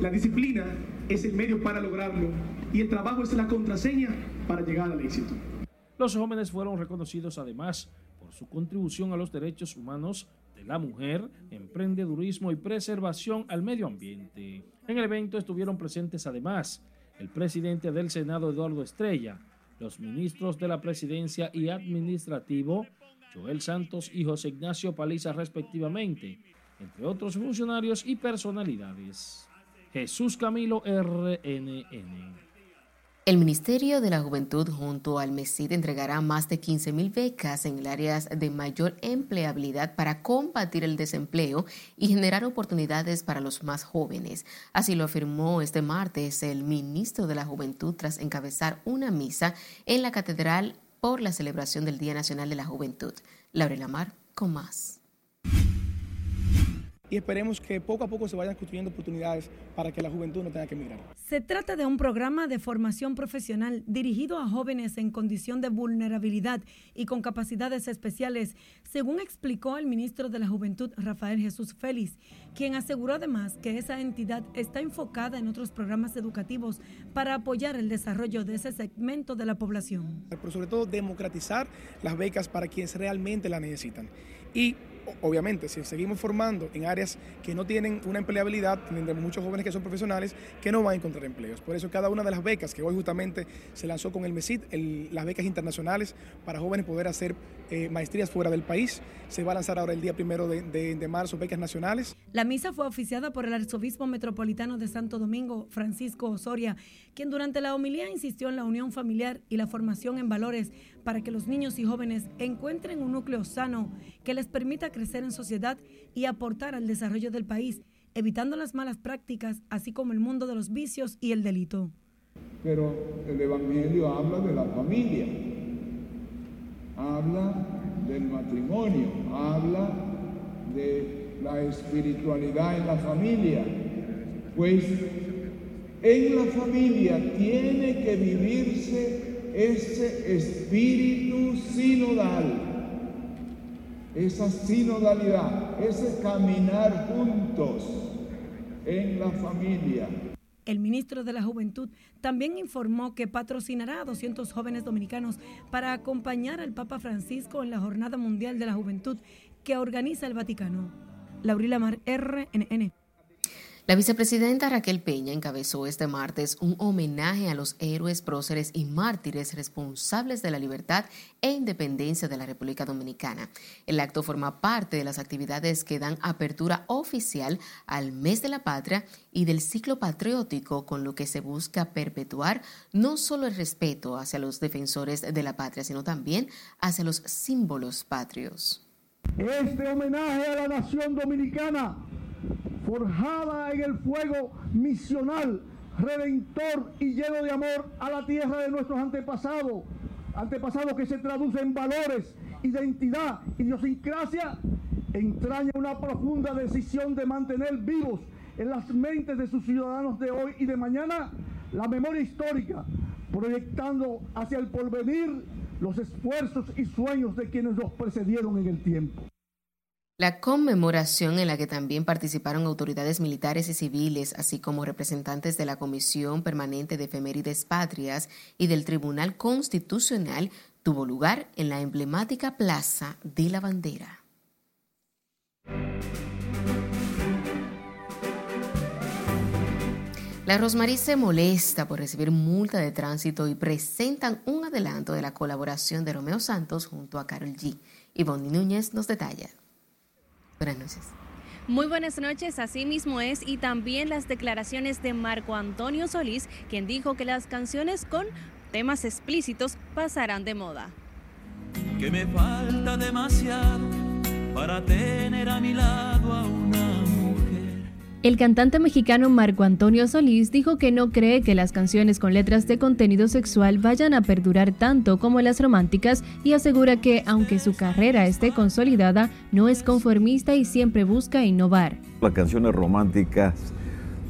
La disciplina es el medio para lograrlo y el trabajo es la contraseña para llegar al éxito. Los jóvenes fueron reconocidos además por su contribución a los derechos humanos de la mujer, emprendedurismo y preservación al medio ambiente. En el evento estuvieron presentes además el presidente del Senado, Eduardo Estrella, los ministros de la Presidencia y Administrativo, Joel Santos y José Ignacio Paliza respectivamente, entre otros funcionarios y personalidades. Jesús Camilo, R N N. El Ministerio de la Juventud junto al MESID entregará más de quince mil becas en áreas de mayor empleabilidad para combatir el desempleo y generar oportunidades para los más jóvenes. Así lo afirmó este martes el ministro de la Juventud tras encabezar una misa en la Catedral por la celebración del Día Nacional de la Juventud. Laura Lamar con más. Y esperemos que poco a poco se vayan construyendo oportunidades para que la juventud no tenga que emigrar. Se trata de un programa de formación profesional dirigido a jóvenes en condición de vulnerabilidad y con capacidades especiales, según explicó el ministro de la Juventud, Rafael Jesús Félix, quien aseguró además que esa entidad está enfocada en otros programas educativos para apoyar el desarrollo de ese segmento de la población. Pero sobre todo democratizar las becas para quienes realmente las necesitan. Y obviamente, si seguimos formando en áreas que no tienen una empleabilidad, tendremos muchos jóvenes que son profesionales que no van a encontrar empleos. Por eso cada una de las becas que hoy justamente se lanzó con el MESID, el, las becas internacionales para jóvenes poder hacer eh, maestrías fuera del país, se va a lanzar ahora el día primero de, de, de marzo, becas nacionales. La misa fue oficiada por el arzobispo metropolitano de Santo Domingo, Francisco Osoria, quien durante la homilía insistió en la unión familiar y la formación en valores para que los niños y jóvenes encuentren un núcleo sano que les permita crecer en sociedad y aportar al desarrollo del país, evitando las malas prácticas, así como el mundo de los vicios y el delito. Pero el Evangelio habla de la familia, habla del matrimonio, habla de la espiritualidad en la familia, pues en la familia tiene que vivirse ese espíritu sinodal. Esa sinodalidad, ese caminar juntos en la familia. El ministro de la Juventud también informó que patrocinará a doscientos jóvenes dominicanos para acompañar al Papa Francisco en la Jornada Mundial de la Juventud que organiza el Vaticano. Laurila Mar, R N N. La vicepresidenta Raquel Peña encabezó este martes un homenaje a los héroes, próceres y mártires responsables de la libertad e independencia de la República Dominicana. El acto forma parte de las actividades que dan apertura oficial al Mes de la Patria y del ciclo patriótico, con lo que se busca perpetuar no solo el respeto hacia los defensores de la patria, sino también hacia los símbolos patrios. Este homenaje a la nación dominicana, forjada en el fuego misional, redentor y lleno de amor a la tierra de nuestros antepasados, antepasados que se traduce en valores, identidad, idiosincrasia, entraña una profunda decisión de mantener vivos en las mentes de sus ciudadanos de hoy y de mañana la memoria histórica, proyectando hacia el porvenir los esfuerzos y sueños de quienes los precedieron en el tiempo. La conmemoración, en la que también participaron autoridades militares y civiles, así como representantes de la Comisión Permanente de Efemérides Patrias y del Tribunal Constitucional, tuvo lugar en la emblemática Plaza de la Bandera. La Rosmarí se molesta por recibir multa de tránsito y presentan un adelanto de la colaboración de Romeo Santos junto a Karol G. Ivonne Núñez nos detalla. Buenas noches. Muy buenas noches, así mismo es, y también las declaraciones de Marco Antonio Solís, quien dijo que las canciones con temas explícitos pasarán de moda. Que me falta demasiado para tener a mi lado a una mujer. El cantante mexicano Marco Antonio Solís dijo que no cree que las canciones con letras de contenido sexual vayan a perdurar tanto como las románticas y asegura que, aunque su carrera esté consolidada, no es conformista y siempre busca innovar. Las canciones románticas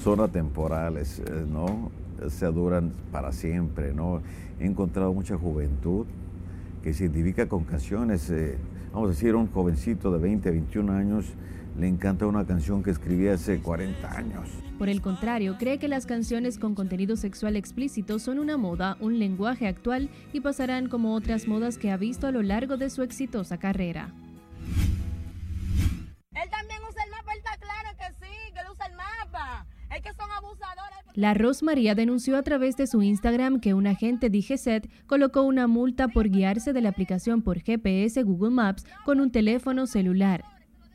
zonas temporales, ¿no? O sea, duran para siempre, ¿no? He encontrado mucha juventud que se identifica con canciones. Eh, vamos a decir, un jovencito de veinte, veintiún años le encanta una canción que escribía hace cuarenta años. Por el contrario, cree que las canciones con contenido sexual explícito son una moda, un lenguaje actual y pasarán como otras modas que ha visto a lo largo de su exitosa carrera. Él también usa el mapa, él está claro que sí, que él usa el mapa. Es que son abusadores. La Rosmaría denunció a través de su Instagram que un agente de I G Z colocó una multa por guiarse de la aplicación por G P S Google Maps con un teléfono celular.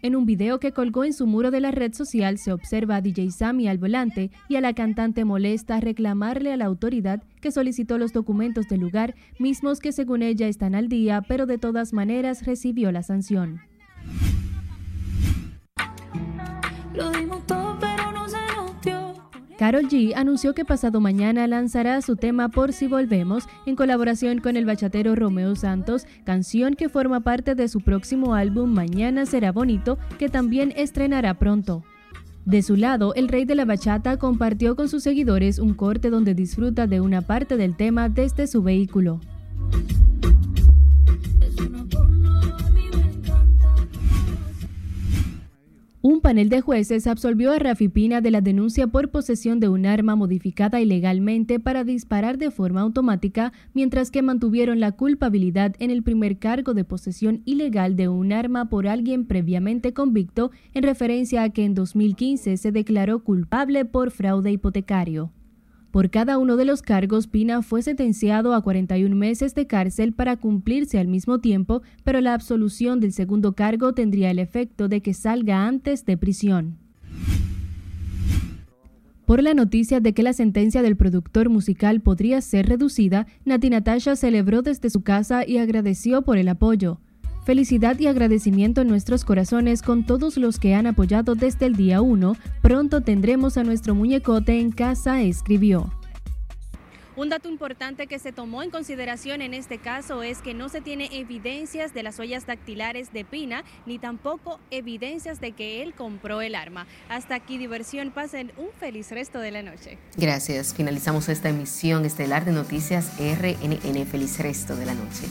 En un video que colgó en su muro de la red social se observa a D J Sammy al volante y a la cantante molesta reclamarle a la autoridad que solicitó los documentos del lugar, mismos que según ella están al día, pero de todas maneras recibió la sanción. Lo dimos todo, pero no se nos dio. Karol G anunció que pasado mañana lanzará su tema Por Si Volvemos en colaboración con el bachatero Romeo Santos, canción que forma parte de su próximo álbum Mañana Será Bonito, que también estrenará pronto. De su lado, el rey de la bachata compartió con sus seguidores un corte donde disfruta de una parte del tema desde su vehículo. Un panel de jueces absolvió a Rafi Pina de la denuncia por posesión de un arma modificada ilegalmente para disparar de forma automática, mientras que mantuvieron la culpabilidad en el primer cargo de posesión ilegal de un arma por alguien previamente convicto, en referencia a que en dos mil quince se declaró culpable por fraude hipotecario. Por cada uno de los cargos, Pina fue sentenciado a cuarenta y un meses de cárcel para cumplirse al mismo tiempo, pero la absolución del segundo cargo tendría el efecto de que salga antes de prisión. Por la noticia de que la sentencia del productor musical podría ser reducida, Nati Natasha celebró desde su casa y agradeció por el apoyo. Felicidad y agradecimiento en nuestros corazones con todos los que han apoyado desde el día uno. Pronto tendremos a nuestro muñecote en casa, escribió. Un dato importante que se tomó en consideración en este caso es que no se tiene evidencias de las huellas dactilares de Pina, ni tampoco evidencias de que él compró el arma. Hasta aquí Diversión, pasen un feliz resto de la noche. Gracias, finalizamos esta emisión estelar de Noticias R N N. Feliz resto de la noche.